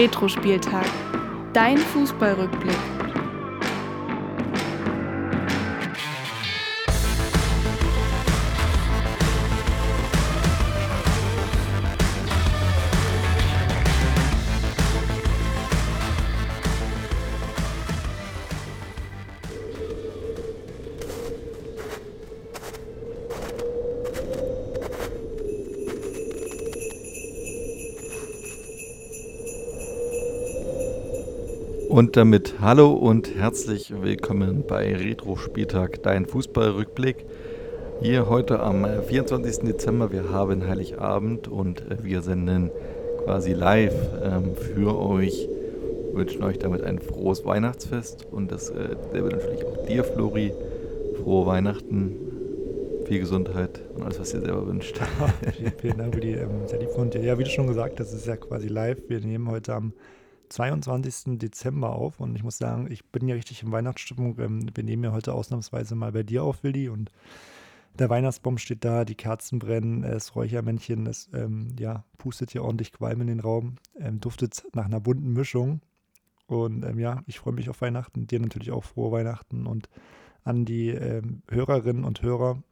Retro-Spieltag, dein Fußballrückblick. Und damit hallo und herzlich willkommen bei Retro-Spieltag, dein Fußballrückblick. Hier heute am 24. Dezember, wir haben Heiligabend und wir senden quasi live für euch. Wir wünschen euch damit ein frohes Weihnachtsfest und dasselbe natürlich auch dir, Flori. Frohe Weihnachten, viel Gesundheit und alles, was ihr selber wünscht. Vielen Dank für die sehr lieb von dir. Ja, wie du schon gesagt hast, das ist ja quasi live. Wir nehmen heute am 22. Dezember auf und ich muss sagen, ich bin ja richtig in Weihnachtsstimmung. Wir nehmen ja heute ausnahmsweise mal bei dir auf, Willi, und der Weihnachtsbaum steht da, die Kerzen brennen, das Räuchermännchen, das pustet hier ordentlich Qualm in den Raum, duftet nach einer bunten Mischung und ich freue mich auf Weihnachten, dir natürlich auch frohe Weihnachten und an die Hörerinnen und Hörer.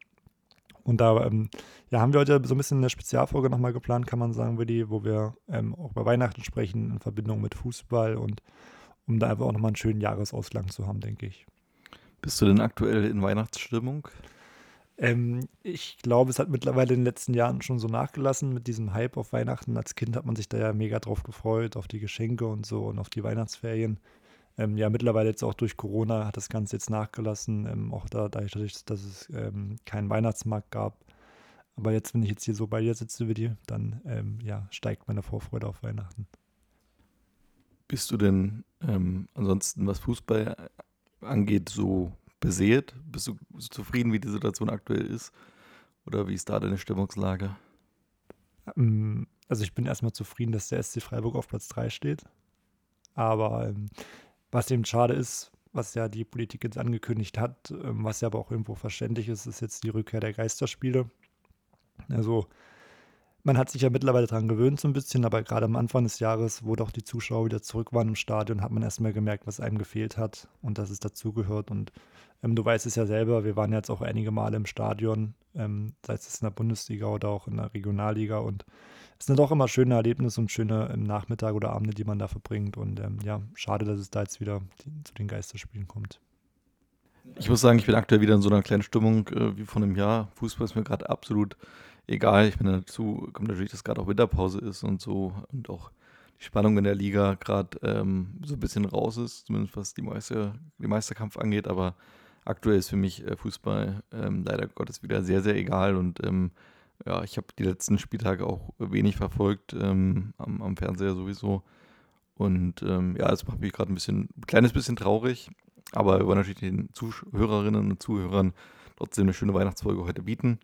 Und da haben wir heute so ein bisschen eine Spezialfolge nochmal geplant, kann man sagen, Willi, wo wir auch über Weihnachten sprechen in Verbindung mit Fußball und um da einfach auch nochmal einen schönen Jahresausklang zu haben, denke ich. Bist du denn aktuell in Weihnachtsstimmung? Ich glaube, es hat mittlerweile in den letzten Jahren schon so nachgelassen mit diesem Hype auf Weihnachten. Als Kind hat man sich da ja mega drauf gefreut, auf die Geschenke und so und auf die Weihnachtsferien. Mittlerweile jetzt auch durch Corona hat das Ganze jetzt nachgelassen, auch dadurch, dass es keinen Weihnachtsmarkt gab. Aber jetzt, wenn ich jetzt hier so bei dir sitze, Willi, dann steigt meine Vorfreude auf Weihnachten. Bist du denn ansonsten, was Fußball angeht, so beseelt? Bist du so zufrieden, wie die Situation aktuell ist? Oder wie ist da deine Stimmungslage? Also ich bin erstmal zufrieden, dass der SC Freiburg auf Platz 3 steht. Aber was eben schade ist, was ja die Politik jetzt angekündigt hat, was ja aber auch irgendwo verständlich ist, ist jetzt die Rückkehr der Geisterspiele. Also man hat sich ja mittlerweile daran gewöhnt so ein bisschen, aber gerade am Anfang des Jahres, wo doch die Zuschauer wieder zurück waren im Stadion, hat man erstmal gemerkt, was einem gefehlt hat und dass es dazugehört. Und du weißt es ja selber, wir waren jetzt auch einige Male im Stadion, sei es in der Bundesliga oder auch in der Regionalliga, und es sind doch immer schöne Erlebnisse und schöne Nachmittage oder Abende, die man da verbringt, und schade, dass es da jetzt wieder zu den Geisterspielen kommt. Ich muss sagen, ich bin aktuell wieder in so einer kleinen Stimmung wie vor einem Jahr. Fußball ist mir gerade absolut egal. Ich meine, dazu kommt natürlich, dass gerade auch Winterpause ist und so und auch die Spannung in der Liga gerade so ein bisschen raus ist, zumindest was die Meisterkampf angeht, aber aktuell ist für mich Fußball leider Gottes wieder sehr, sehr egal, und ich habe die letzten Spieltage auch wenig verfolgt, am Fernseher sowieso, und das macht mich gerade ein kleines bisschen traurig, aber wir wollen natürlich den Zuhörerinnen und Zuhörern trotzdem eine schöne Weihnachtsfolge heute bieten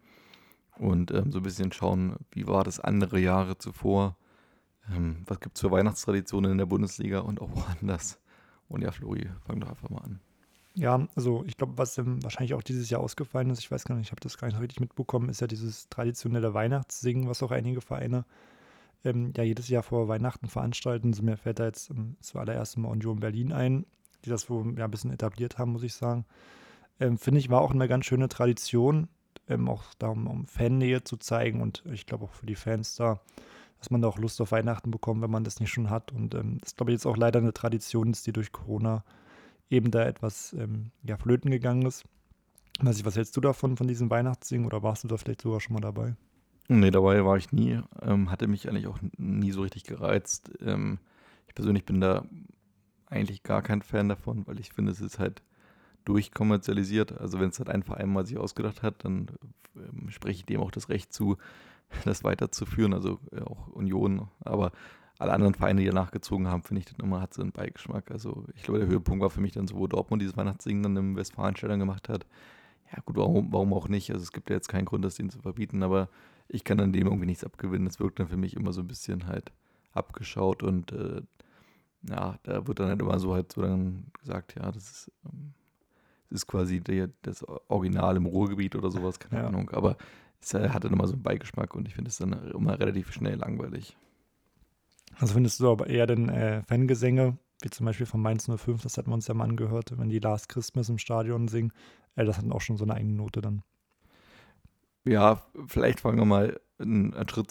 und so ein bisschen schauen, wie war das andere Jahre zuvor, was gibt es für Weihnachtstraditionen in der Bundesliga und auch woanders. Und ja, Flori, fang doch einfach mal an. Ja, also ich glaube, was wahrscheinlich auch dieses Jahr ausgefallen ist, ich weiß gar nicht, ich habe das gar nicht richtig mitbekommen, ist ja dieses traditionelle Weihnachtssingen, was auch einige Vereine jedes Jahr vor Weihnachten veranstalten. So, mir fällt da jetzt zuallererst mal Union Berlin ein, die das wohl ein bisschen etabliert haben, muss ich sagen. Finde ich, war auch eine ganz schöne Tradition, auch da um Fannähe zu zeigen, und ich glaube auch für die Fans da, dass man da auch Lust auf Weihnachten bekommt, wenn man das nicht schon hat. Und das ist, glaube ich, jetzt auch leider eine Tradition, die durch Corona eben da etwas flöten gegangen ist. Weiß ich, was hältst du davon, von diesem Weihnachtssingen, oder warst du da vielleicht sogar schon mal dabei? Nee, dabei war ich nie. Hatte mich eigentlich auch nie so richtig gereizt. Ich persönlich bin da eigentlich gar kein Fan davon, weil ich finde, es ist halt durchkommerzialisiert. Also wenn es halt ein Verein mal sich ausgedacht hat, dann spreche ich dem auch das Recht zu, das weiterzuführen, also auch Union, aber alle anderen Vereine, die da nachgezogen haben, finde ich, das immer hat so einen Beigeschmack. Also ich glaube, der Höhepunkt war für mich dann so, wo Dortmund dieses Weihnachtssingen dann im Westfalenstadion gemacht hat. Ja gut, warum auch nicht? Also es gibt ja jetzt keinen Grund, das denen zu verbieten, aber ich kann an dem irgendwie nichts abgewinnen. Das wirkt dann für mich immer so ein bisschen halt abgeschaut, und da wird dann halt immer so dann gesagt, ja, das ist quasi das Original im Ruhrgebiet oder sowas, keine Ahnung, aber es hat dann immer so einen Beigeschmack und ich finde es dann immer relativ schnell langweilig. Also findest du aber eher denn Fangesänge, wie zum Beispiel von Mainz 05, das hatten wir uns ja mal angehört, wenn die Last Christmas im Stadion singen, das hat auch schon so eine eigene Note dann. Ja, vielleicht fangen wir mal einen Schritt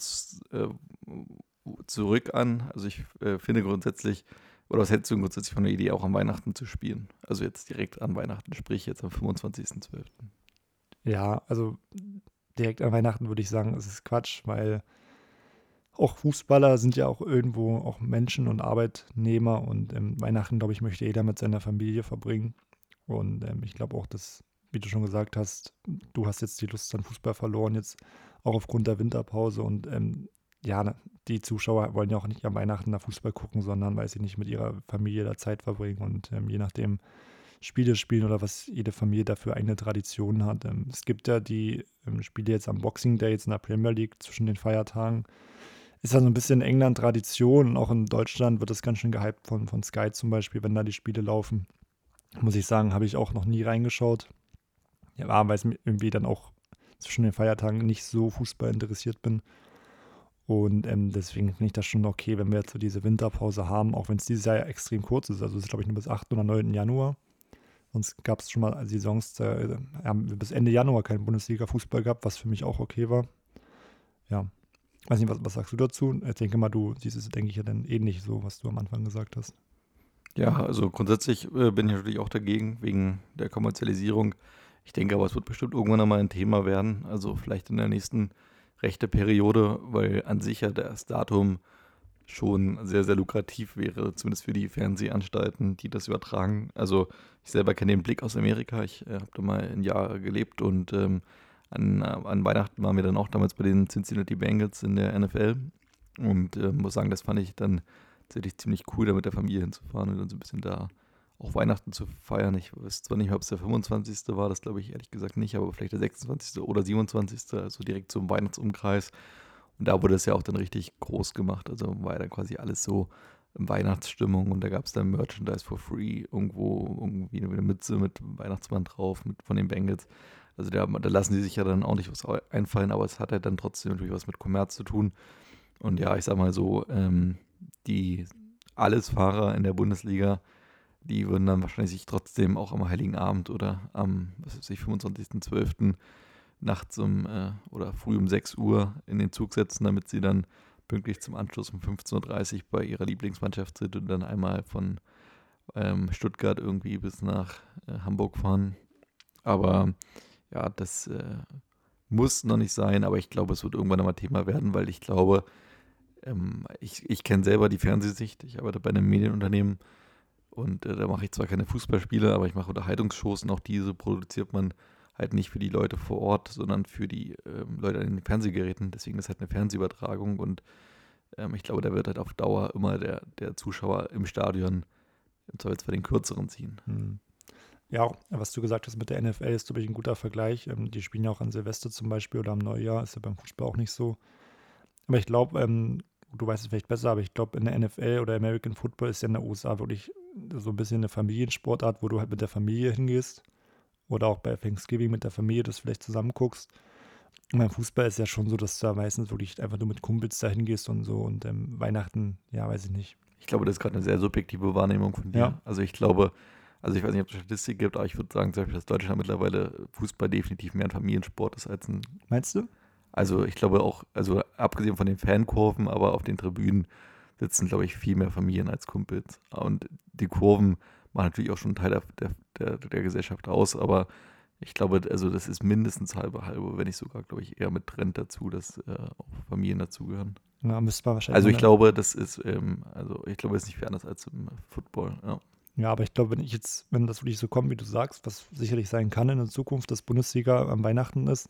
zurück an. Also ich finde grundsätzlich, oder was hältst du grundsätzlich von der Idee, auch an Weihnachten zu spielen? Also jetzt direkt an Weihnachten, sprich jetzt am 25.12. Ja, also direkt an Weihnachten würde ich sagen, es ist Quatsch, weil auch Fußballer sind ja auch irgendwo auch Menschen und Arbeitnehmer und Weihnachten, glaube ich, möchte jeder mit seiner Familie verbringen. Und ich glaube auch, dass, wie du schon gesagt hast, du hast jetzt die Lust an Fußball verloren, jetzt auch aufgrund der Winterpause. Und ja, die Zuschauer wollen ja auch nicht am Weihnachten nach Fußball gucken, sondern, weiß ich nicht, mit ihrer Familie da Zeit verbringen und je nachdem Spiele spielen oder was jede Familie dafür eine Tradition hat. Es gibt ja die Spiele jetzt am Boxing Day, jetzt in der Premier League zwischen den Feiertagen. Ist ja so ein bisschen in England Tradition und auch in Deutschland wird das ganz schön gehypt von Sky zum Beispiel, wenn da die Spiele laufen. Muss ich sagen, habe ich auch noch nie reingeschaut. Ja, weil ich irgendwie dann auch zwischen den Feiertagen nicht so Fußball interessiert bin. Und deswegen finde ich das schon okay, wenn wir jetzt so diese Winterpause haben, auch wenn es dieses Jahr ja extrem kurz ist. Also es ist, glaube ich, nur bis 8. oder 9. Januar. Sonst gab es schon mal Saisons, haben wir bis Ende Januar keinen Bundesliga-Fußball gehabt, was für mich auch okay war. Ja. Weiß nicht, was sagst du dazu? Ich denke mal, du siehst es, denke ich, ja dann ähnlich so, was du am Anfang gesagt hast. Ja, also grundsätzlich bin ich natürlich auch dagegen, wegen der Kommerzialisierung. Ich denke aber, es wird bestimmt irgendwann einmal ein Thema werden, also vielleicht in der nächsten Rechteperiode, weil an sich ja das Datum schon sehr, sehr lukrativ wäre, zumindest für die Fernsehanstalten, die das übertragen. Also ich selber kenne den Blick aus Amerika, ich habe da mal ein Jahr gelebt und an Weihnachten waren wir dann auch damals bei den Cincinnati Bengals in der NFL und muss sagen, das fand ich dann tatsächlich ziemlich cool, da mit der Familie hinzufahren und dann so ein bisschen da auch Weihnachten zu feiern. Ich weiß zwar nicht mehr, ob es der 25. war, das glaube ich ehrlich gesagt nicht, aber vielleicht der 26. oder 27., also direkt so im Weihnachtsumkreis. Und da wurde es ja auch dann richtig groß gemacht, also war dann quasi alles so in Weihnachtsstimmung und da gab es dann Merchandise for free, irgendwo irgendwie eine Mütze mit Weihnachtsmann drauf von den Bengals. Also da lassen die sich ja dann auch nicht was einfallen, aber es hat ja dann trotzdem natürlich was mit Kommerz zu tun. Und ja, ich sag mal so, die Allesfahrer in der Bundesliga, die würden dann wahrscheinlich sich trotzdem auch am Heiligen Abend oder am 25.12. nachts oder früh um 6 Uhr in den Zug setzen, damit sie dann pünktlich zum Anschluss um 15.30 Uhr bei ihrer Lieblingsmannschaft sind und dann einmal von Stuttgart irgendwie bis nach Hamburg fahren. Aber ja, das muss noch nicht sein, aber ich glaube, es wird irgendwann nochmal Thema werden, weil ich glaube, ich kenne selber die Fernsehsicht, ich arbeite bei einem Medienunternehmen und da mache ich zwar keine Fußballspiele, aber ich mache Unterhaltungsshows und auch diese produziert man halt nicht für die Leute vor Ort, sondern für die Leute an den Fernsehgeräten, deswegen ist halt eine Fernsehübertragung und ich glaube, da wird halt auf Dauer immer der Zuschauer im Stadion im Zweifelsfall den kürzeren ziehen. Mhm. Ja, was du gesagt hast mit der NFL ist, glaube ich, ein guter Vergleich. Die spielen ja auch an Silvester zum Beispiel oder am Neujahr, ist ja beim Fußball auch nicht so. Aber ich glaube, du weißt es vielleicht besser, aber ich glaube, in der NFL oder American Football ist ja in der USA wirklich so ein bisschen eine Familiensportart, wo du halt mit der Familie hingehst oder auch bei Thanksgiving mit der Familie das vielleicht zusammen guckst. Und beim Fußball ist ja schon so, dass du da meistens wirklich einfach nur mit Kumpels da hingehst und so und Weihnachten, ja, weiß ich nicht. Ich glaube, das ist gerade eine sehr subjektive Wahrnehmung von dir. Ja. Also ich glaube... Also ich weiß nicht, ob es eine Statistik gibt, aber ich würde sagen, zum Beispiel, dass Deutschland mittlerweile Fußball definitiv mehr ein Familiensport ist als ein... Meinst du? Also ich glaube auch, also abgesehen von den Fankurven, aber auf den Tribünen sitzen, glaube ich, viel mehr Familien als Kumpels. Und die Kurven machen natürlich auch schon einen Teil der Gesellschaft aus, aber ich glaube, also das ist mindestens halbe, wenn nicht sogar, glaube ich, eher mit Trend dazu, dass auch Familien dazugehören. Ja, müsste man wahrscheinlich... Also ich glaube, das ist, es ist nicht viel anders als im Football, ja. Ja, aber ich glaube, wenn das wirklich so kommt, wie du sagst, was sicherlich sein kann in der Zukunft, dass Bundesliga am Weihnachten ist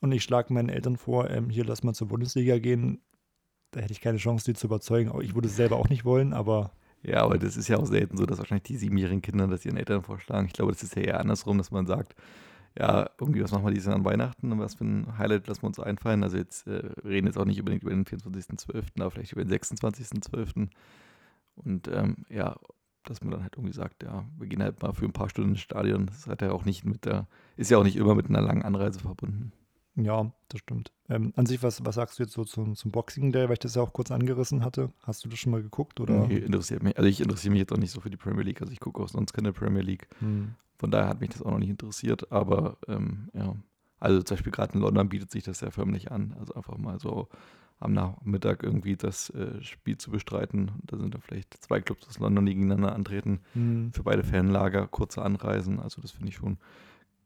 und ich schlage meinen Eltern vor, hier lass mal zur Bundesliga gehen, da hätte ich keine Chance, die zu überzeugen. Ich würde es selber auch nicht wollen, aber... Ja, aber das ist ja auch selten so, dass wahrscheinlich die 7-jährigen Kinder das ihren Eltern vorschlagen. Ich glaube, das ist ja eher andersrum, dass man sagt, ja, irgendwie, was machen wir dieses Jahr an Weihnachten und was für ein Highlight lassen wir uns einfallen. Also jetzt reden jetzt auch nicht unbedingt über den 24.12., aber vielleicht über den 26.12. Und ja... dass man dann halt irgendwie sagt, ja, wir gehen halt mal für ein paar Stunden ins Stadion. Das ist ja auch nicht immer mit einer langen Anreise verbunden. Ja, das stimmt. An sich, was sagst du jetzt so zum Boxing Day, weil ich das ja auch kurz angerissen hatte? Hast du das schon mal geguckt, oder? Nee, interessiert mich. Also ich interessiere mich jetzt auch nicht so für die Premier League. Also ich gucke auch sonst keine Premier League. Von daher hat mich das auch noch nicht interessiert. Aber ja, also zum Beispiel gerade in London bietet sich das sehr förmlich an. Also einfach mal so am Nachmittag irgendwie das Spiel zu bestreiten. Da sind dann vielleicht zwei Clubs aus London, die gegeneinander antreten. Für beide Fanlager, kurze Anreisen. Also das finde ich schon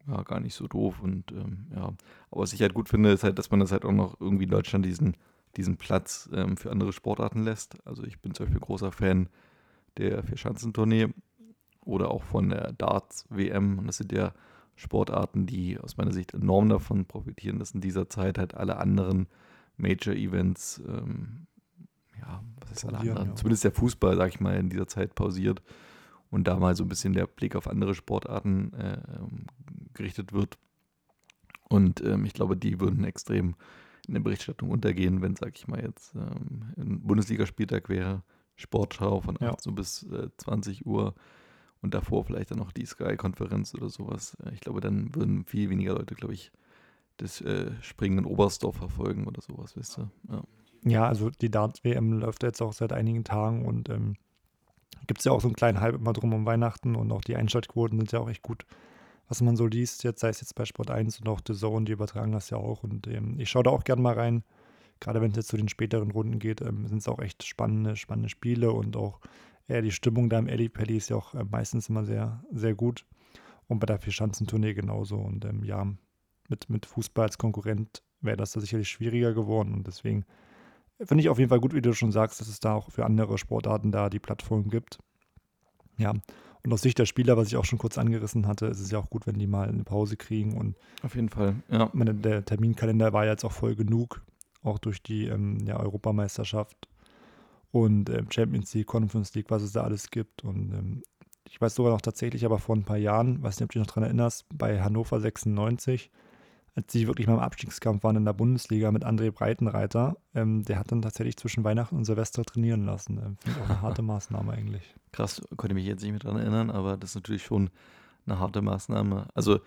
ja, gar nicht so doof und ja, aber was ich halt gut finde, ist halt, dass man das halt auch noch irgendwie in Deutschland diesen Platz für andere Sportarten lässt. Also ich bin zum Beispiel großer Fan der Vierschanzentournee oder auch von der Darts WM und das sind ja Sportarten, die aus meiner Sicht enorm davon profitieren, dass in dieser Zeit halt alle anderen Major-Events, ja, was ist alle anderen, ja, zumindest der Fußball, sag ich mal, in dieser Zeit pausiert. Und da mal so ein bisschen der Blick auf andere Sportarten gerichtet wird. Und ich glaube, die würden extrem in der Berichterstattung untergehen, wenn, sag ich mal, jetzt ein Bundesliga-Spieltag wäre, Sportschau von 8 Uhr bis 20 Uhr und davor vielleicht dann noch die Sky-Konferenz oder sowas. Ich glaube, dann würden viel weniger Leute, glaube ich, das Springen in Oberstdorf verfolgen oder sowas, wisst ihr? Ja, also die Darts-WM läuft jetzt auch seit einigen Tagen und gibt es ja auch so einen kleinen Hype immer drum um Weihnachten und auch die Einschaltquoten sind ja auch echt gut, was man so liest, jetzt sei es jetzt bei Sport 1 und auch The Zone, die übertragen das ja auch und ich schaue da auch gerne mal rein, gerade wenn es jetzt zu den späteren Runden geht, sind es auch echt spannende Spiele und auch die Stimmung da im Alley Pally ist ja auch meistens immer sehr, sehr gut und bei der Vierschanzentournee genauso und ja, mit Fußball als Konkurrent wäre das da sicherlich schwieriger geworden und deswegen finde ich auf jeden Fall gut, wie du schon sagst, dass es da auch für andere Sportarten da die Plattform gibt. Ja, und aus Sicht der Spieler, was ich auch schon kurz angerissen hatte, ist es ja auch gut, wenn die mal eine Pause kriegen. Und auf jeden Fall, ja. Der Terminkalender war ja jetzt auch voll genug, auch durch die Europameisterschaft und Champions League, Conference League, was es da alles gibt. Und ich weiß sogar noch tatsächlich, aber vor ein paar Jahren, weiß nicht, ob du dich noch daran erinnerst, bei Hannover 96, als sie wirklich mal im Abstiegskampf waren in der Bundesliga mit André Breitenreiter, der hat dann tatsächlich zwischen Weihnachten und Silvester trainieren lassen. Finde ich auch eine harte Maßnahme eigentlich. Krass, konnte mich jetzt nicht mehr dran erinnern, aber das ist natürlich schon eine harte Maßnahme. Also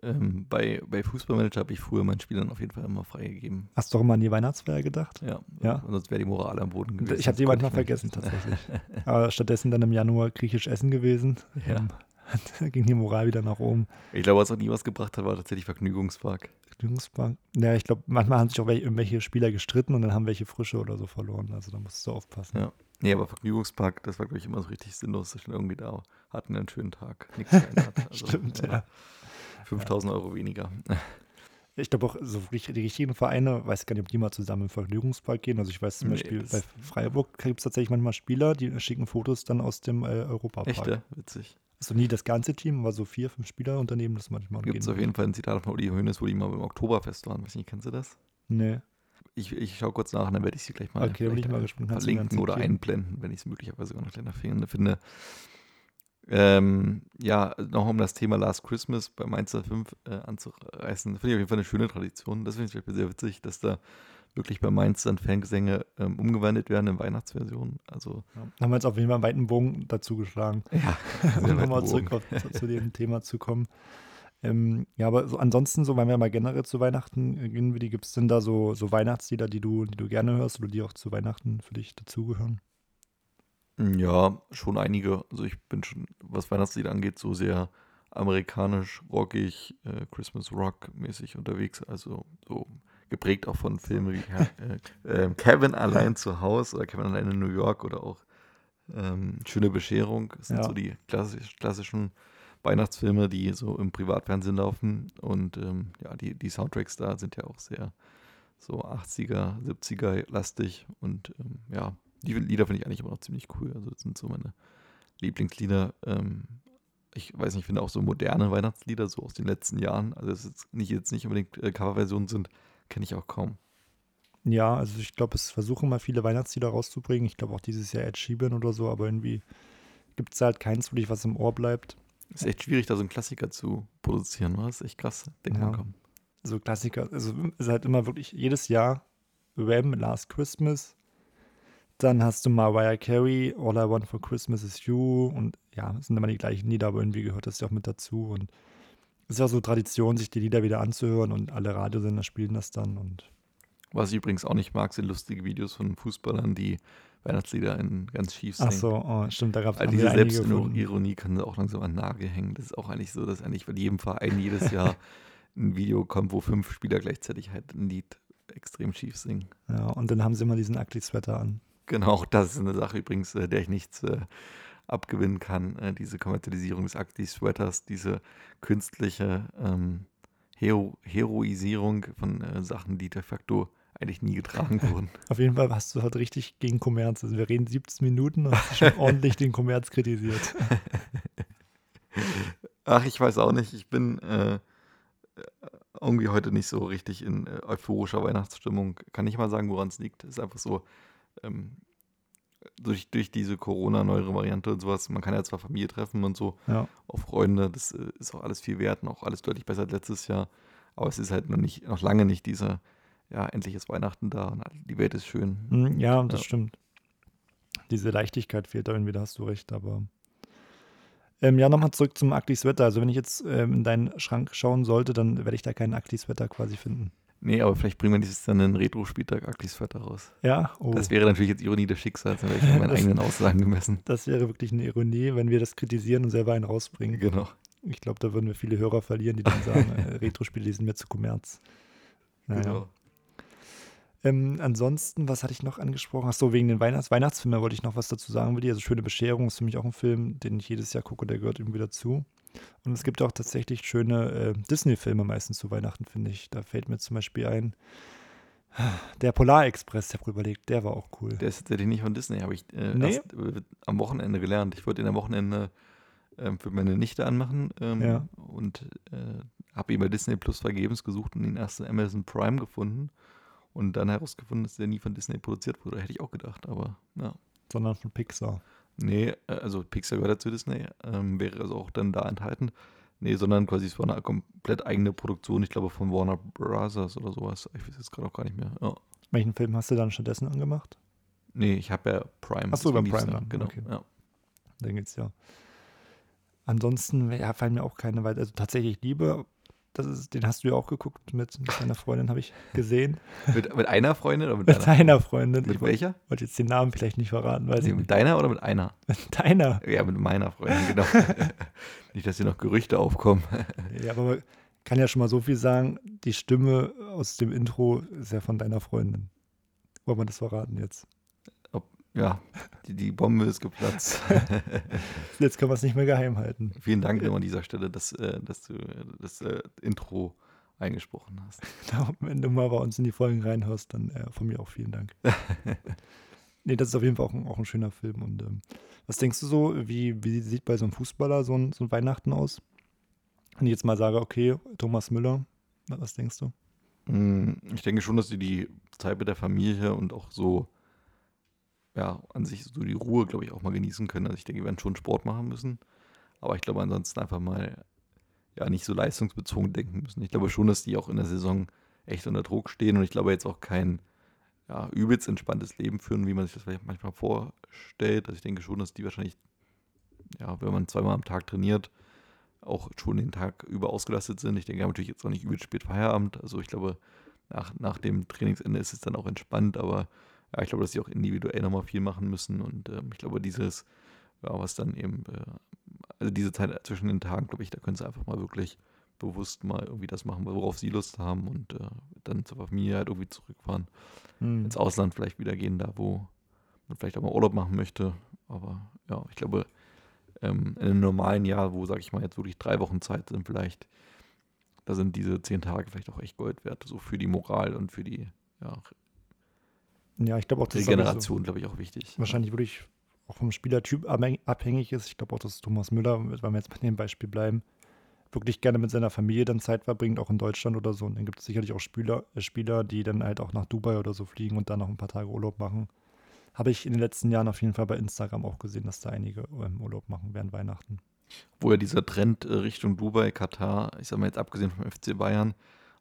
bei Fußballmanager habe ich früher meinen Spielern auf jeden Fall immer freigegeben. Hast du doch immer an die Weihnachtsfeier gedacht? Ja. Sonst wäre die Moral am Boden gewesen. Ich habe die manchmal vergessen tatsächlich. Aber stattdessen dann im Januar griechisch essen gewesen. Ja. Ging die Moral wieder nach oben. Ich glaube, was auch nie was gebracht hat, war tatsächlich Vergnügungspark. Ja, ich glaube, manchmal haben sich auch irgendwelche Spieler gestritten und dann haben welche Frische oder so verloren. Also da musst du aufpassen. Ja, nee, aber Vergnügungspark, das war, glaube ich, immer so richtig sinnlos, dass wir irgendwie da hatten einen schönen Tag. Nichts geändert. Also, stimmt, ja. 5.000 Euro weniger. Ich glaube auch, so die richtigen Vereine, weiß gar nicht, ob die mal zusammen im Vergnügungspark gehen. Also ich weiß zum Beispiel, bei Freiburg gibt es tatsächlich manchmal Spieler, die schicken Fotos dann aus dem Europapark. Echt, witzig. Also nie das ganze Team, aber so 4, 5 Spieler unternehmen das manchmal. Gibt es auf jeden Fall ein Zitat von Uli Hoeneß, wo die mal beim Oktoberfest waren. Weiß nicht, kennst du das? Nee. Ich schaue kurz nach und dann werde ich sie gleich mal, okay, ich mal verlinken oder einblenden, wenn ich es möglicherweise auch noch kleiner finde. Ja, noch um das Thema Last Christmas bei Mainz 05 anzureißen. Das finde ich auf jeden Fall eine schöne Tradition. Das finde ich zum Beispiel sehr witzig, dass da wirklich bei Mainz dann Fangesänge umgewandelt werden in Weihnachtsversionen. Also haben wir jetzt auf jeden Fall einen weiten Bogen dazu geschlagen, um nochmal zurück zu dem Thema zu kommen. Ja, aber so ansonsten, so wenn wir mal generell zu Weihnachten gehen, gibt es denn da so Weihnachtslieder, die du gerne hörst oder die auch zu Weihnachten für dich dazugehören? Ja, schon einige. Also ich bin schon, was Weihnachtslieder angeht, so sehr amerikanisch, rockig, Christmas Rock mäßig unterwegs. Also so geprägt auch von Filmen wie Kevin allein zu Hause oder Kevin allein in New York oder auch Schöne Bescherung. Das sind so die klassischen Weihnachtsfilme, die so im Privatfernsehen laufen. Und ja, die Soundtracks da sind ja auch sehr so 80er, 70er lastig. Und ja, die Lieder finde ich eigentlich immer noch ziemlich cool. Also das sind so meine Lieblingslieder. Ich weiß nicht, ich finde auch so moderne Weihnachtslieder, so aus den letzten Jahren. Also dass jetzt nicht unbedingt Coverversionen sind, kenne ich auch kaum. Ja, also ich glaube, es versuchen mal viele Weihnachtslieder rauszubringen. Ich glaube auch dieses Jahr Ed Sheeran oder so, aber irgendwie gibt es halt keins wirklich, was im Ohr bleibt. Ist echt schwierig, da so einen Klassiker zu produzieren, was? Echt krass, denkt man kaum. So Klassiker, also ist halt immer wirklich jedes Jahr Wham! Last Christmas, dann hast du Mariah Carey, All I Want for Christmas is You und ja, es sind immer die gleichen Lieder, aber irgendwie gehört das ja auch mit dazu und ist ja so Tradition, sich die Lieder wieder anzuhören und alle Radiosender spielen das dann. Und was ich übrigens auch nicht mag, sind lustige Videos von Fußballern, die Weihnachtslieder in ganz schief singen. Ach so, oh, stimmt, da gab es also diese Selbstironie kann auch langsam an Nagel hängen. Das ist auch eigentlich so, dass eigentlich bei jedem Verein jedes Jahr ein Video kommt, wo 5 Spieler gleichzeitig halt ein Lied extrem schief singen. Ja, und dann haben sie immer diesen Ugly-Sweater an. Genau, das ist eine Sache übrigens, der ich nichts abgewinnen kann, diese Kommerzialisierung des Ugly-Sweaters, diese künstliche Heroisierung von Sachen, die de facto eigentlich nie getragen wurden. Auf jeden Fall hast du halt richtig gegen Kommerz. Also wir reden 17 Minuten und hast schon ordentlich den Kommerz kritisiert. Ach, ich weiß auch nicht. Ich bin irgendwie heute nicht so richtig in euphorischer Weihnachtsstimmung. Kann nicht mal sagen, woran es liegt. Es ist einfach so, durch diese Corona-neuere Variante und sowas, man kann ja zwar Familie treffen und so, ja, auch Freunde, das ist auch alles viel wert und auch alles deutlich besser als letztes Jahr. Aber es ist halt noch lange nicht diese, ja, endlich ist Weihnachten da und die Welt ist schön. Ja, das stimmt. Diese Leichtigkeit fehlt da irgendwie, da hast du recht, aber ja, nochmal zurück zum Ugly-Sweater. Also wenn ich jetzt in deinen Schrank schauen sollte, dann werde ich da keinen Ugly-Sweater quasi finden. Nee, aber vielleicht bringen wir dieses dann einen Retro-Spieltag Ugly-Sweater raus. Ja, oh. Das wäre natürlich jetzt Ironie des Schicksals, dann wäre ich an meinen eigenen Aussagen gemessen. Das wäre wirklich eine Ironie, wenn wir das kritisieren und selber einen rausbringen. Genau. Ich glaube, da würden wir viele Hörer verlieren, die dann sagen, Retro-Spiele sind mir zu Kommerz. Naja. Genau. Ansonsten, was hatte ich noch angesprochen? Achso, wegen den Weihnachtsfilmen wollte ich noch was dazu sagen. Also Schöne Bescherung ist für mich auch ein Film, den ich jedes Jahr gucke, der gehört irgendwie dazu. Und es gibt auch tatsächlich schöne Disney-Filme meistens zu Weihnachten, finde ich. Da fällt mir zum Beispiel ein, der Polarexpress, ich habe überlegt, der war auch cool. Der ist tatsächlich nicht von Disney, habe ich erst am Wochenende gelernt. Ich wollte ihn am Wochenende für meine Nichte anmachen und habe ihn bei Disney Plus vergebens gesucht und ihn erst in Amazon Prime gefunden. Und dann herausgefunden, dass der nie von Disney produziert wurde. Hätte ich auch gedacht, aber ja. Sondern von Pixar. Nee, also Pixar gehört ja zu Disney, wäre also auch dann da enthalten. Nee, sondern quasi es war eine komplett eigene Produktion, ich glaube von Warner Bros. Oder sowas. Ich weiß jetzt gerade auch gar nicht mehr. Ja. Welchen Film hast du dann stattdessen angemacht? Nee, ich habe ja Prime. Achso, über Prime dann. Genau, okay. Ja. Dann geht's ja. Ansonsten fallen mir auch keine weiter. Also tatsächlich Liebe. Den hast du ja auch geguckt mit deiner Freundin, habe ich gesehen. mit einer Freundin oder mit deiner? Mit einer Freundin. Mit welcher? Ich wollte jetzt den Namen vielleicht nicht verraten. Weil mit deiner oder mit einer? Mit deiner. Ja, mit meiner Freundin, genau. Nicht, dass hier noch Gerüchte aufkommen. Ja, aber man kann ja schon mal so viel sagen, die Stimme aus dem Intro ist ja von deiner Freundin. Wollen wir das verraten jetzt? Ja, die Bombe ist geplatzt. Jetzt können wir es nicht mehr geheim halten. Vielen Dank an dieser Stelle, dass du das Intro eingesprochen hast. Wenn du mal bei uns in die Folgen reinhörst, dann von mir auch vielen Dank. Nee, das ist auf jeden Fall auch ein schöner Film. Und was denkst du so, wie sieht bei so einem Fußballer so ein Weihnachten aus? Wenn ich jetzt mal sage, okay, Thomas Müller, was denkst du? Ich denke schon, dass die Zeit mit der Familie und auch so ja, an sich so die Ruhe, glaube ich, auch mal genießen können. Also ich denke, wir werden schon Sport machen müssen. Aber ich glaube, ansonsten einfach mal ja nicht so leistungsbezogen denken müssen. Ich glaube schon, dass die auch in der Saison echt unter Druck stehen und ich glaube jetzt auch kein übelst entspanntes Leben führen, wie man sich das vielleicht manchmal vorstellt. Also ich denke schon, dass die wahrscheinlich, ja, wenn man zweimal am Tag trainiert, auch schon den Tag über ausgelastet sind. Ich denke, wir haben natürlich jetzt auch nicht übelst spät Feierabend. Also ich glaube, nach dem Trainingsende ist es dann auch entspannt, aber ja, ich glaube, dass sie auch individuell nochmal viel machen müssen und ich glaube, was dann eben, also diese Zeit zwischen den Tagen, glaube ich, da können sie einfach mal wirklich bewusst mal irgendwie das machen, worauf sie Lust haben und dann zur Familie halt irgendwie zurückfahren, ins Ausland vielleicht wieder gehen, da wo man vielleicht auch mal Urlaub machen möchte, aber ja, ich glaube, in einem normalen Jahr, wo, sage ich mal, jetzt wirklich 3 Wochen Zeit sind vielleicht, da sind diese 10 Tage vielleicht auch echt Gold wert, so für die Moral und für die, ja, ich glaube auch, dass Regeneration, glaube ich, auch wichtig. Wahrscheinlich wirklich auch vom Spielertyp abhängig ist. Ich glaube auch, dass Thomas Müller, wenn wir jetzt bei dem Beispiel bleiben, wirklich gerne mit seiner Familie dann Zeit verbringt, auch in Deutschland oder so. Und dann gibt es sicherlich auch Spieler, die dann halt auch nach Dubai oder so fliegen und da noch ein paar Tage Urlaub machen. Habe ich in den letzten Jahren auf jeden Fall bei Instagram auch gesehen, dass da einige Urlaub machen während Weihnachten. Wo ja dieser Trend Richtung Dubai, Katar, ich sage mal jetzt abgesehen vom FC Bayern,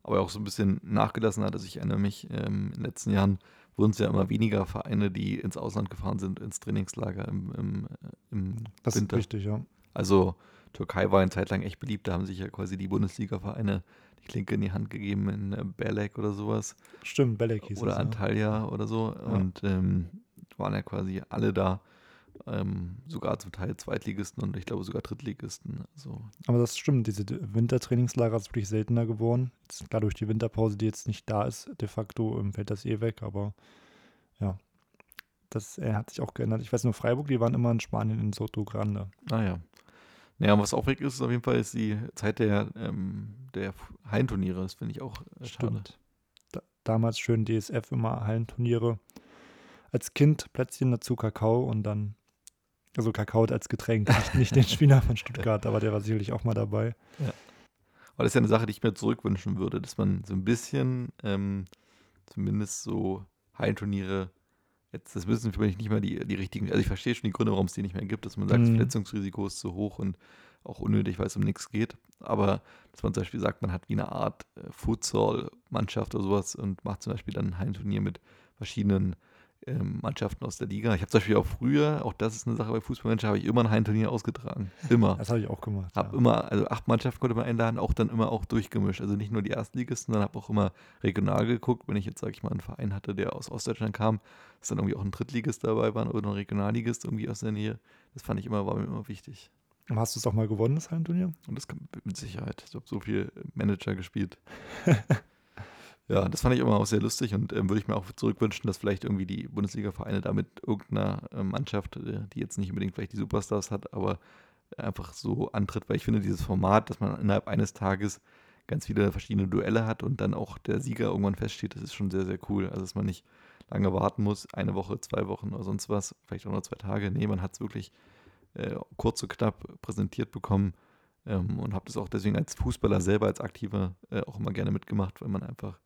aber auch so ein bisschen nachgelassen hat. Also ich erinnere mich, in den letzten Jahren wurden es ja immer weniger Vereine, die ins Ausland gefahren sind, ins Trainingslager im Winter. Das ist richtig, ja. Also Türkei war eine Zeit lang echt beliebt, da haben sich ja quasi die Bundesliga-Vereine die Klinke in die Hand gegeben in Belek oder sowas. Stimmt, Belek hieß es. Oder Antalya oder so. Ja. Und waren ja quasi alle da, sogar zum Teil Zweitligisten und ich glaube sogar Drittligisten. Also. Aber das stimmt, diese Wintertrainingslager ist wirklich seltener geworden. Jetzt, klar, durch die Winterpause, die jetzt nicht da ist, de facto fällt das eh weg, aber ja. Das hat sich auch geändert. Ich weiß nur, Freiburg, die waren immer in Spanien, in Soto Grande. Ah ja. Naja, was auch weg ist, auf jeden Fall ist die Zeit der Hallenturniere. Das finde ich auch schade. Damals schön DSF, immer Hallenturniere. Als Kind Plätzchen, dazu Kakao und dann, also Kakao als Getränk, nicht den Spieler von Stuttgart, aber der war sicherlich auch mal dabei. Ja. Aber das ist ja eine Sache, die ich mir zurückwünschen würde, dass man so ein bisschen zumindest so Hallenturniere. Das müssen für mich nicht mehr die richtigen, also ich verstehe schon die Gründe, warum es die nicht mehr gibt, dass man sagt, das Verletzungsrisiko ist zu hoch und auch unnötig, weil es um nichts geht, aber dass man zum Beispiel sagt, man hat wie eine Art Futsal-Mannschaft oder sowas und macht zum Beispiel dann ein Heimturnier mit verschiedenen Mannschaften aus der Liga. Ich habe zum Beispiel auch früher, auch das ist eine Sache bei Fußballmanager, habe ich immer ein Heimturnier ausgetragen. Immer. Das habe ich auch gemacht. Immer, also 8 Mannschaften konnte man einladen, auch dann immer auch durchgemischt. Also nicht nur die Erstligisten, sondern habe auch immer regional geguckt. Wenn ich jetzt, sage ich mal, einen Verein hatte, der aus Ostdeutschland kam, dass dann irgendwie auch ein Drittligist dabei war oder ein Regionalligist irgendwie aus der Nähe. Das fand ich immer, war mir immer wichtig. Und hast du es auch mal gewonnen, das Heimturnier? Und das kam mit Sicherheit. Ich habe so viel Manager gespielt. Ja, das fand ich immer auch sehr lustig und würde ich mir auch zurückwünschen, dass vielleicht irgendwie die Bundesliga-Vereine da mit irgendeiner Mannschaft, die jetzt nicht unbedingt vielleicht die Superstars hat, aber einfach so antritt, weil ich finde dieses Format, dass man innerhalb eines Tages ganz viele verschiedene Duelle hat und dann auch der Sieger irgendwann feststeht, das ist schon sehr, sehr cool. Also, dass man nicht lange warten muss, eine Woche, 2 Wochen oder sonst was, vielleicht auch nur 2 Tage. Nee, man hat es wirklich kurz und knapp präsentiert bekommen und habe das auch deswegen als Fußballer selber, als Aktiver auch immer gerne mitgemacht, weil man einfach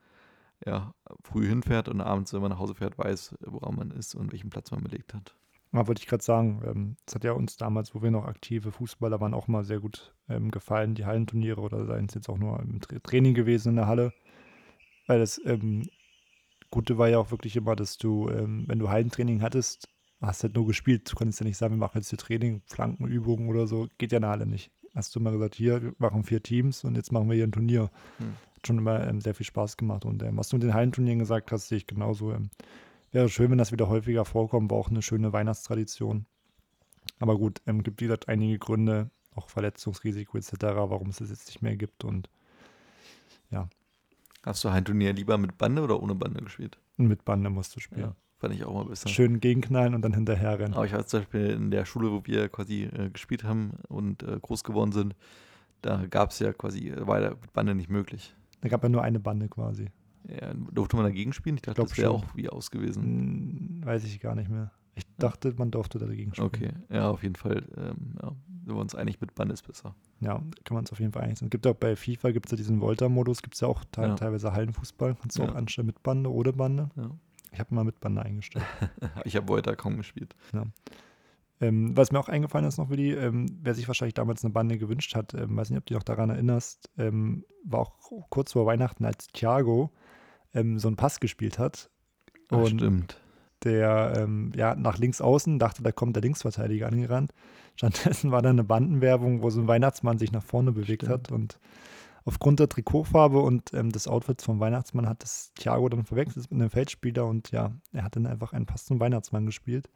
ja, früh hinfährt und abends, wenn man nach Hause fährt, weiß, woran man ist und welchen Platz man belegt hat. Ja, wollte ich gerade sagen, es hat ja uns damals, wo wir noch aktive Fußballer waren, auch mal sehr gut gefallen, die Hallenturniere oder seien es jetzt auch nur im Training gewesen in der Halle, weil das Gute war ja auch wirklich immer, dass du, wenn du Hallentraining hattest, hast halt nur gespielt, du konntest ja nicht sagen, wir machen jetzt hier Training, Flankenübungen oder so, geht ja in der Halle nicht. Hast du mal gesagt, hier, wir machen 4 Teams und jetzt machen wir hier ein Turnier. Hat schon immer sehr viel Spaß gemacht. Und was du mit den Hallenturnieren gesagt hast, sehe ich genauso. Wäre schön, wenn das wieder häufiger vorkommt, war auch eine schöne Weihnachtstradition. Aber gut, gibt wie gesagt einige Gründe, auch Verletzungsrisiko etc., warum es das jetzt nicht mehr gibt. Und ja. Hast du Hallenturnier lieber mit Bande oder ohne Bande gespielt? Mit Bande musst du spielen. Ja. Fand ich auch mal besser. Schön gegenknallen und dann hinterherrennen. Aber ich war zum Beispiel in der Schule, wo wir quasi gespielt haben und groß geworden sind, da gab es ja quasi, war ja Bande nicht möglich. Da gab ja nur eine Bande quasi. Ja, durfte man dagegen spielen? Ich dachte, das wäre auch wie aus gewesen. Weiß ich gar nicht mehr. Ich dachte, man durfte dagegen spielen. Okay, ja, auf jeden Fall. Ja. Sind wir uns einig, mit Bande ist besser. Ja, kann man es auf jeden Fall einig sein. Es gibt auch bei FIFA, gibt es ja diesen Volta-Modus, gibt es ja auch teilweise Hallenfußball. Kannst du auch anstellen mit Bande, ohne Bande. Ja. Ich habe mal mit Bande eingestellt. Ich habe Volta kaum gespielt. Ja. Was mir auch eingefallen ist noch, Willi, wer sich wahrscheinlich damals eine Bande gewünscht hat, weiß nicht, ob du dich noch daran erinnerst, war auch kurz vor Weihnachten, als Thiago so einen Pass gespielt hat. Ach, und stimmt. Der nach links außen dachte, da kommt der Linksverteidiger angerannt. Stattdessen war da eine Bandenwerbung, wo so ein Weihnachtsmann sich nach vorne bewegt hat und aufgrund der Trikotfarbe und des Outfits vom Weihnachtsmann hat das Thiago dann verwechselt mit einem Feldspieler und ja, er hat dann einfach einen Pass zum Weihnachtsmann gespielt,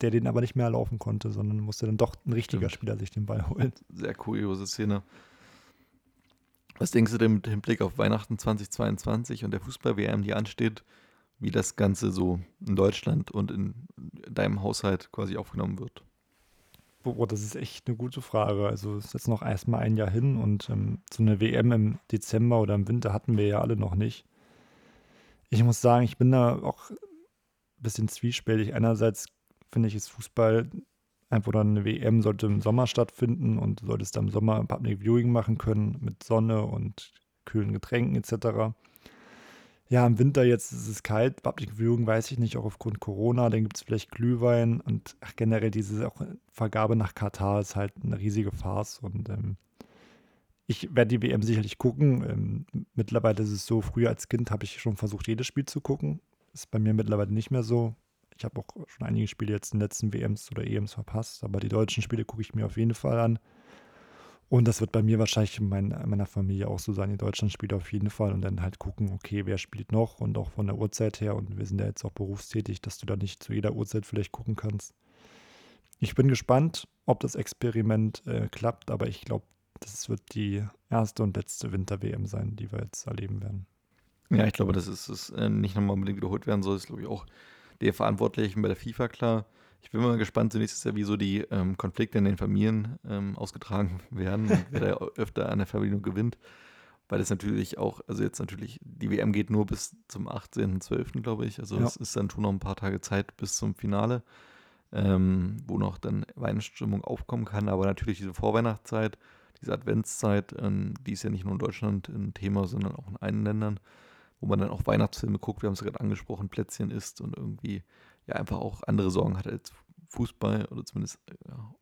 der den aber nicht mehr laufen konnte, sondern musste dann doch ein richtiger Spieler sich den Ball holen. Sehr kuriose Szene. Was denkst du denn mit Hinblick auf Weihnachten 2022 und der Fußball-WM, die ansteht, wie das Ganze so in Deutschland und in deinem Haushalt quasi aufgenommen wird? Boah, das ist echt eine gute Frage. Also es ist jetzt noch erstmal ein Jahr hin und so eine WM im Dezember oder im Winter hatten wir ja alle noch nicht. Ich muss sagen, ich bin da auch ein bisschen zwiespältig. Einerseits finde ich, ist Fußball einfach, oder eine WM sollte im Sommer stattfinden und du solltest da im Sommer ein Public Viewing machen können mit Sonne und kühlen Getränken etc. Ja, im Winter jetzt ist es kalt, Public Viewing weiß ich nicht, auch aufgrund Corona, dann gibt es vielleicht Glühwein und generell diese auch Vergabe nach Katar ist halt eine riesige Farce und ich werde die WM sicherlich gucken. Mittlerweile ist es so, früher als Kind habe ich schon versucht, jedes Spiel zu gucken, ist bei mir mittlerweile nicht mehr so. Ich habe auch schon einige Spiele jetzt in den letzten WMs oder EMs verpasst, aber die deutschen Spiele gucke ich mir auf jeden Fall an. Und das wird bei mir wahrscheinlich in meiner Familie auch so sein. In Deutschland spielt auf jeden Fall und dann halt gucken, okay, wer spielt noch und auch von der Uhrzeit her. Und wir sind ja jetzt auch berufstätig, dass du da nicht zu jeder Uhrzeit vielleicht gucken kannst. Ich bin gespannt, ob das Experiment klappt, aber ich glaube, das wird die erste und letzte Winter-WM sein, die wir jetzt erleben werden. Ja, ich glaube, dass es nicht nochmal unbedingt wiederholt werden soll. Das ist, glaube ich, auch der Verantwortlichen bei der FIFA klar. Ich bin mal gespannt, zunächst ja, wie so die Konflikte in den Familien ausgetragen werden, wer da öfter an der Verbindung gewinnt, weil das natürlich auch, also jetzt natürlich, die WM geht nur bis zum 18.12., glaube ich, also es ist dann schon noch ein paar Tage Zeit bis zum Finale, wo noch dann Weihnachtsstimmung aufkommen kann, aber natürlich diese Vorweihnachtszeit, diese Adventszeit, die ist ja nicht nur in Deutschland ein Thema, sondern auch in allen Ländern, wo man dann auch Weihnachtsfilme guckt, wir haben es gerade angesprochen, Plätzchen isst und irgendwie ja einfach auch andere Sorgen hat als Fußball oder zumindest ja,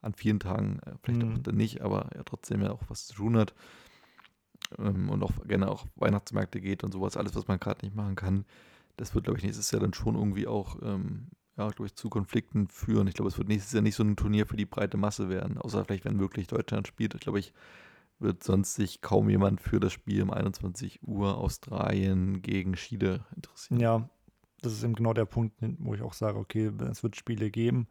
an vielen Tagen, vielleicht auch dann nicht, aber ja trotzdem ja auch was zu tun hat und auch gerne auch Weihnachtsmärkte geht und sowas, alles, was man gerade nicht machen kann, das wird, glaube ich, nächstes Jahr dann schon irgendwie auch, ja, glaube ich, zu Konflikten führen. Ich glaube, es wird nächstes Jahr nicht so ein Turnier für die breite Masse werden, außer vielleicht, wenn wirklich Deutschland spielt. Ich glaube, wird sonst sich kaum jemand für das Spiel um 21 Uhr Australien gegen Chile interessieren. Ja, das ist eben genau der Punkt, wo ich auch sage, okay, es wird Spiele geben,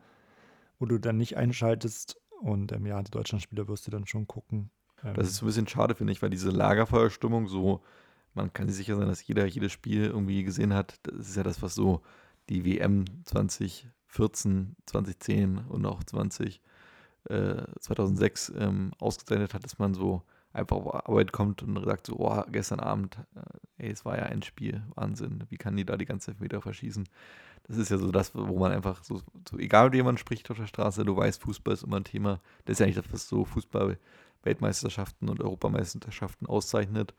wo du dann nicht einschaltest und ja, die Deutschlandspieler wirst du dann schon gucken. Das ist ein bisschen schade, finde ich, weil diese Lagerfeuerstimmung so, man kann sich sicher sein, dass jeder jedes Spiel irgendwie gesehen hat. Das ist ja das, was so die WM 2014, 2010 und auch 2006 ausgezeichnet hat, dass man so einfach auf Arbeit kommt und sagt so, oh, gestern Abend, ey, es war ja ein Spiel, Wahnsinn, wie kann die da die ganze Elfmeter verschießen? Das ist ja so das, wo man einfach so egal mit wem man spricht auf der Straße, du weißt, Fußball ist immer ein Thema. Das ist ja eigentlich das, was so Fußball-Weltmeisterschaften und Europameisterschaften auszeichnet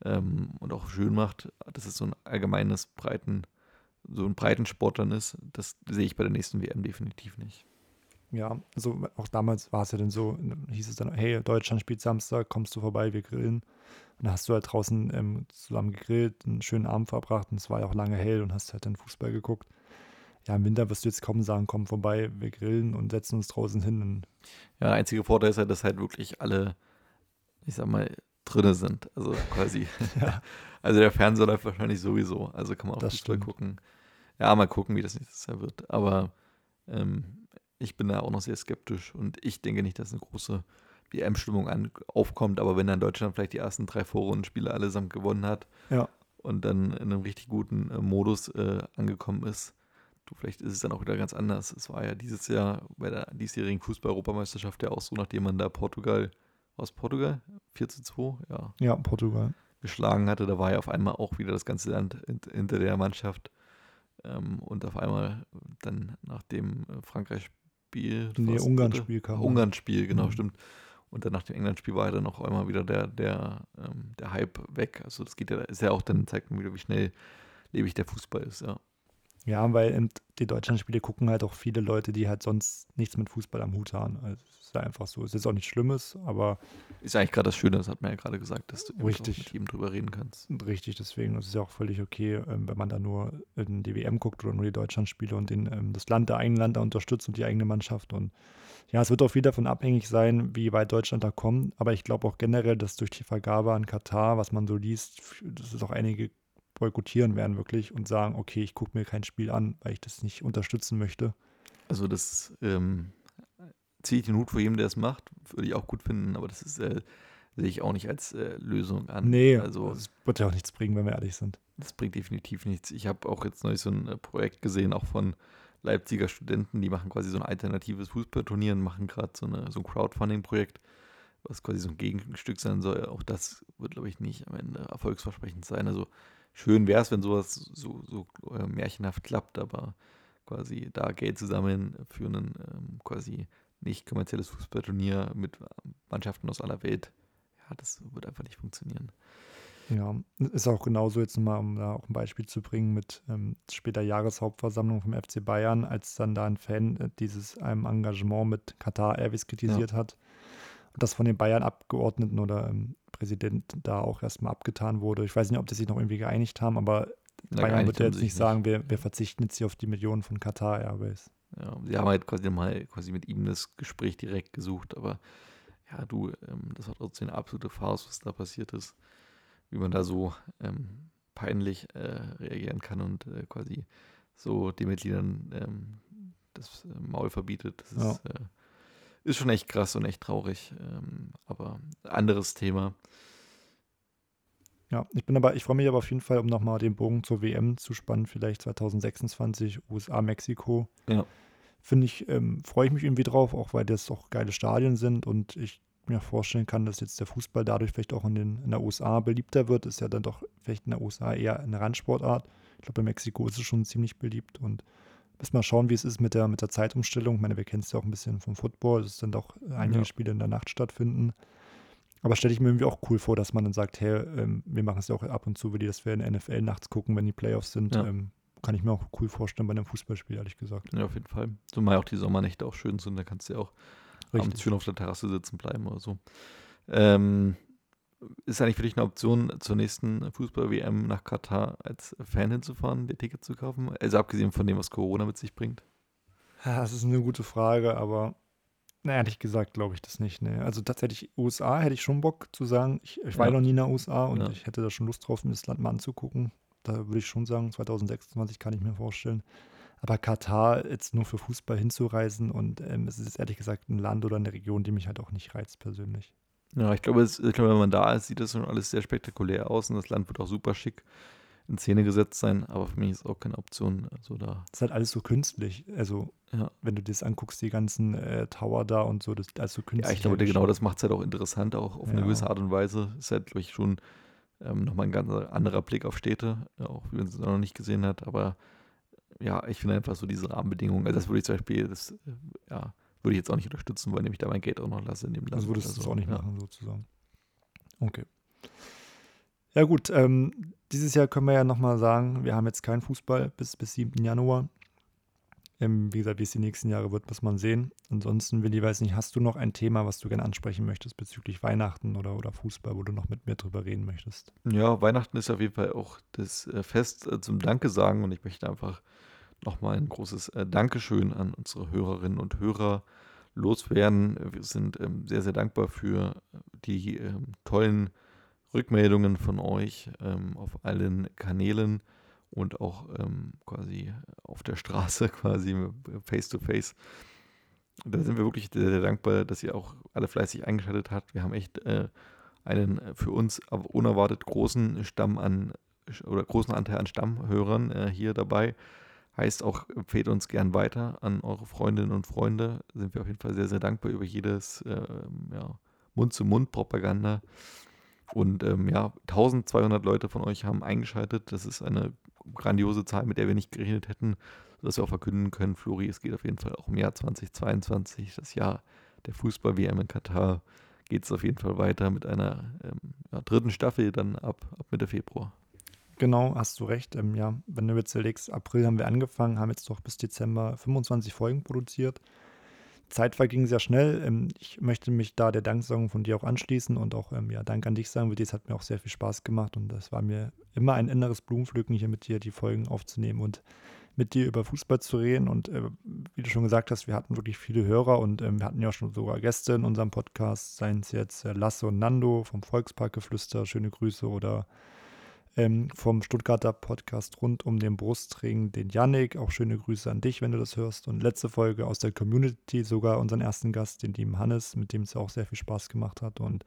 und auch schön macht, dass es so ein allgemeines Breitensport dann ist. Das sehe ich bei der nächsten WM definitiv nicht. Ja, also auch damals war es ja dann so, hieß es dann, hey, Deutschland spielt Samstag, kommst du vorbei, wir grillen. Und da hast du halt draußen zusammen gegrillt, einen schönen Abend verbracht und es war ja auch lange hell und hast halt dann Fußball geguckt. Ja, im Winter wirst du jetzt kaum sagen, komm vorbei, wir grillen und setzen uns draußen hin. Und ja, der einzige Vorteil ist ja, dass halt wirklich alle, ich sag mal, drinne sind. Also quasi, also der Fernseher läuft wahrscheinlich sowieso, also kann man auch Fußball gucken. Ja, mal gucken, wie das nächstes Jahr wird, aber ich bin da auch noch sehr skeptisch und ich denke nicht, dass eine große WM-Stimmung aufkommt, aber wenn dann Deutschland vielleicht die ersten 3 Vorrundenspiele allesamt gewonnen hat und dann in einem richtig guten Modus angekommen ist, vielleicht ist es dann auch wieder ganz anders. Es war ja dieses Jahr bei der diesjährigen Fußball-Europameisterschaft ja auch so, nachdem man da Portugal 4:2, Portugal geschlagen hatte, da war ja auf einmal auch wieder das ganze Land hinter der Mannschaft und auf einmal dann nach dem Frankreich-Spiel Ungarn-Spiel kam. Ungarn-Spiel, genau, stimmt. Und dann nach dem England-Spiel war ja dann auch einmal wieder der Hype weg. Also das geht ja, ist ja auch dann, zeigt man wieder, wie schnelllebig der Fußball ist, ja. Ja, weil die Deutschland-Spiele gucken halt auch viele Leute, die halt sonst nichts mit Fußball am Hut haben. Also es ist ja einfach so. Es ist auch nichts Schlimmes, aber ist eigentlich gerade das Schöne, das hat man ja gerade gesagt, dass du mit ihm drüber reden kannst. Richtig, deswegen ist es ja auch völlig okay, wenn man da nur in die WM guckt oder nur die Deutschland-Spiele und das Land, der eigenen Land da unterstützt und die eigene Mannschaft. Und ja, es wird auch viel davon abhängig sein, wie weit Deutschland da kommt. Aber ich glaube auch generell, dass durch die Vergabe an Katar, was man so liest, das ist auch einige boykottieren werden wirklich und sagen, okay, ich gucke mir kein Spiel an, weil ich das nicht unterstützen möchte. Also das ziehe ich den Hut vor jedem, der es macht, würde ich auch gut finden, aber das ist, sehe ich auch nicht als Lösung an. Nee, also, das wird ja auch nichts bringen, wenn wir ehrlich sind. Das bringt definitiv nichts. Ich habe auch jetzt neulich so ein Projekt gesehen, auch von Leipziger Studenten, die machen quasi so ein alternatives Fußballturnier und machen gerade so ein Crowdfunding-Projekt, was quasi so ein Gegenstück sein soll. Auch das wird, glaube ich, nicht am Ende erfolgsversprechend sein. Also schön wäre es, wenn sowas so märchenhaft klappt, aber quasi da Geld zu sammeln für ein quasi nicht kommerzielles Fußballturnier mit Mannschaften aus aller Welt, ja, das wird einfach nicht funktionieren. Ja, ist auch genauso jetzt nochmal, um da auch ein Beispiel zu bringen, mit später Jahreshauptversammlung vom FC Bayern, als dann da ein Fan dieses einem Engagement mit Katar Airways kritisiert hat und das von den Bayern Abgeordneten oder Präsident da auch erstmal abgetan wurde. Ich weiß nicht, ob die sich noch irgendwie geeinigt haben, aber Bayern wird ja jetzt nicht sagen, wir verzichten jetzt hier auf die Millionen von Katar Airways. Ja, sie haben halt quasi mit ihm das Gespräch direkt gesucht, aber ja du, das war trotzdem eine absolute Farce, was da passiert ist, wie man da so peinlich reagieren kann und quasi so den Mitgliedern das Maul verbietet. Das ist, ist schon echt krass und echt traurig, aber anderes Thema. Ja, ich freue mich aber auf jeden Fall, um nochmal den Bogen zur WM zu spannen, vielleicht 2026 USA, Mexiko. Ja. Finde ich, freue ich mich irgendwie drauf, auch weil das auch geile Stadien sind und ich mir vorstellen kann, dass jetzt der Fußball dadurch vielleicht auch in der USA beliebter wird. Ist ja dann doch vielleicht in der USA eher eine Randsportart. Ich glaube, in Mexiko ist es schon ziemlich beliebt und müssen mal schauen, wie es ist mit der Zeitumstellung. Ich meine, wir kennen es ja auch ein bisschen vom Football, dass dann doch einige Spiele in der Nacht stattfinden. Aber stelle ich mir irgendwie auch cool vor, dass man dann sagt, hey, wir machen es ja auch ab und zu, dass wir in der NFL nachts gucken, wenn die Playoffs sind. Ja. Kann ich mir auch cool vorstellen bei einem Fußballspiel, ehrlich gesagt. Ja, auf jeden Fall. Zumal auch die Sommernächte auch schön sind, da kannst du ja auch abends schön auf der Terrasse sitzen bleiben oder so. Ist eigentlich für dich eine Option, zur nächsten Fußball-WM nach Katar als Fan hinzufahren, dir Ticket zu kaufen? Also abgesehen von dem, was Corona mit sich bringt. Ja, das ist eine gute Frage, aber ehrlich gesagt glaube ich das nicht. Nee. Also tatsächlich, USA hätte ich schon Bock zu sagen, ich war noch nie in der USA und ich hätte da schon Lust drauf, mir das Land mal anzugucken. Da würde ich schon sagen, 2026 kann ich mir vorstellen. Aber Katar jetzt nur für Fußball hinzureisen und es ist ehrlich gesagt ein Land oder eine Region, die mich halt auch nicht reizt persönlich. Ja, ich glaube, wenn man da ist, sieht das schon alles sehr spektakulär aus und das Land wird auch super schick in Szene gesetzt sein, aber für mich ist auch keine Option. Also da ist halt alles so künstlich. Also wenn du dir das anguckst, die ganzen Tower da und so, das ist alles so künstlich. Ja, ich glaube, genau das macht es halt auch interessant, auch auf eine gewisse Art und Weise. Ist halt, glaube ich, schon nochmal ein ganz anderer Blick auf Städte, auch wie man es noch nicht gesehen hat, aber ja, ich finde einfach so diese Rahmenbedingungen, also das würde ich zum Beispiel, würde ich jetzt auch nicht unterstützen, weil nämlich da mein Geld auch noch lasse in dem Land. Also würdest du das auch nicht machen, sozusagen. Okay. Ja gut, dieses Jahr können wir ja nochmal sagen, wir haben jetzt keinen Fußball bis 7. Januar. Wie gesagt, wie es die nächsten Jahre wird, muss man sehen. Ansonsten, Willi, weiß nicht, hast du noch ein Thema, was du gerne ansprechen möchtest bezüglich Weihnachten oder Fußball, wo du noch mit mir drüber reden möchtest? Ja, Weihnachten ist auf jeden Fall auch das Fest zum Danke sagen und ich möchte einfach nochmal ein großes Dankeschön an unsere Hörerinnen und Hörer loswerden. Wir sind sehr, sehr dankbar für die tollen Rückmeldungen von euch auf allen Kanälen und auch quasi auf der Straße, quasi face-to-face. Da sind wir wirklich sehr, sehr dankbar, dass ihr auch alle fleißig eingeschaltet habt. Wir haben echt einen für uns unerwartet großen Stamm an oder großen Anteil an Stammhörern hier dabei. Heißt auch, empfehlt uns gern weiter an eure Freundinnen und Freunde. Sind wir auf jeden Fall sehr, sehr dankbar über jedes Mund-zu-Mund-Propaganda. Und 1200 Leute von euch haben eingeschaltet. Das ist eine grandiose Zahl, mit der wir nicht gerechnet hätten, sodass wir auch verkünden können, Flori, es geht auf jeden Fall auch im Jahr 2022, das Jahr der Fußball-WM in Katar, geht es auf jeden Fall weiter mit einer dritten Staffel dann ab Mitte Februar. Genau, hast du recht. Wenn du jetzt überlegst, April haben wir angefangen, haben jetzt doch bis Dezember 25 Folgen produziert. Zeit verging sehr schnell. Ich möchte mich da der Danksagung von dir auch anschließen und auch Dank an dich sagen. Es hat mir auch sehr viel Spaß gemacht und das war mir immer ein inneres Blumenpflücken, hier mit dir die Folgen aufzunehmen und mit dir über Fußball zu reden. Und wie du schon gesagt hast, wir hatten wirklich viele Hörer und wir hatten ja auch schon sogar Gäste in unserem Podcast, seien es jetzt Lasse und Nando vom Volksparkgeflüster, schöne Grüße, oder vom Stuttgarter Podcast rund um den Brustring, den Yannick. Auch schöne Grüße an dich, wenn du das hörst. Und letzte Folge aus der Community sogar unseren ersten Gast, den lieben Hannes, mit dem es ja auch sehr viel Spaß gemacht hat. Und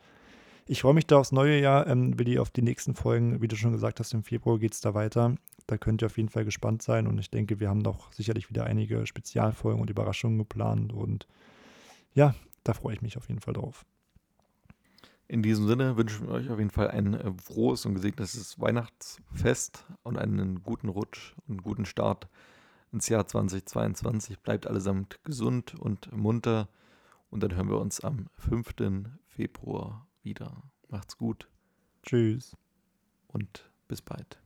ich freue mich da aufs neue Jahr, Willi, auf die nächsten Folgen. Wie du schon gesagt hast, im Februar geht es da weiter. Da könnt ihr auf jeden Fall gespannt sein. Und ich denke, wir haben doch sicherlich wieder einige Spezialfolgen und Überraschungen geplant. Und ja, da freue ich mich auf jeden Fall drauf. In diesem Sinne wünschen wir euch auf jeden Fall ein frohes und gesegnetes Weihnachtsfest und einen guten Rutsch und guten Start ins Jahr 2022. Bleibt allesamt gesund und munter und dann hören wir uns am 5. Februar wieder. Macht's gut. Tschüss. Und bis bald.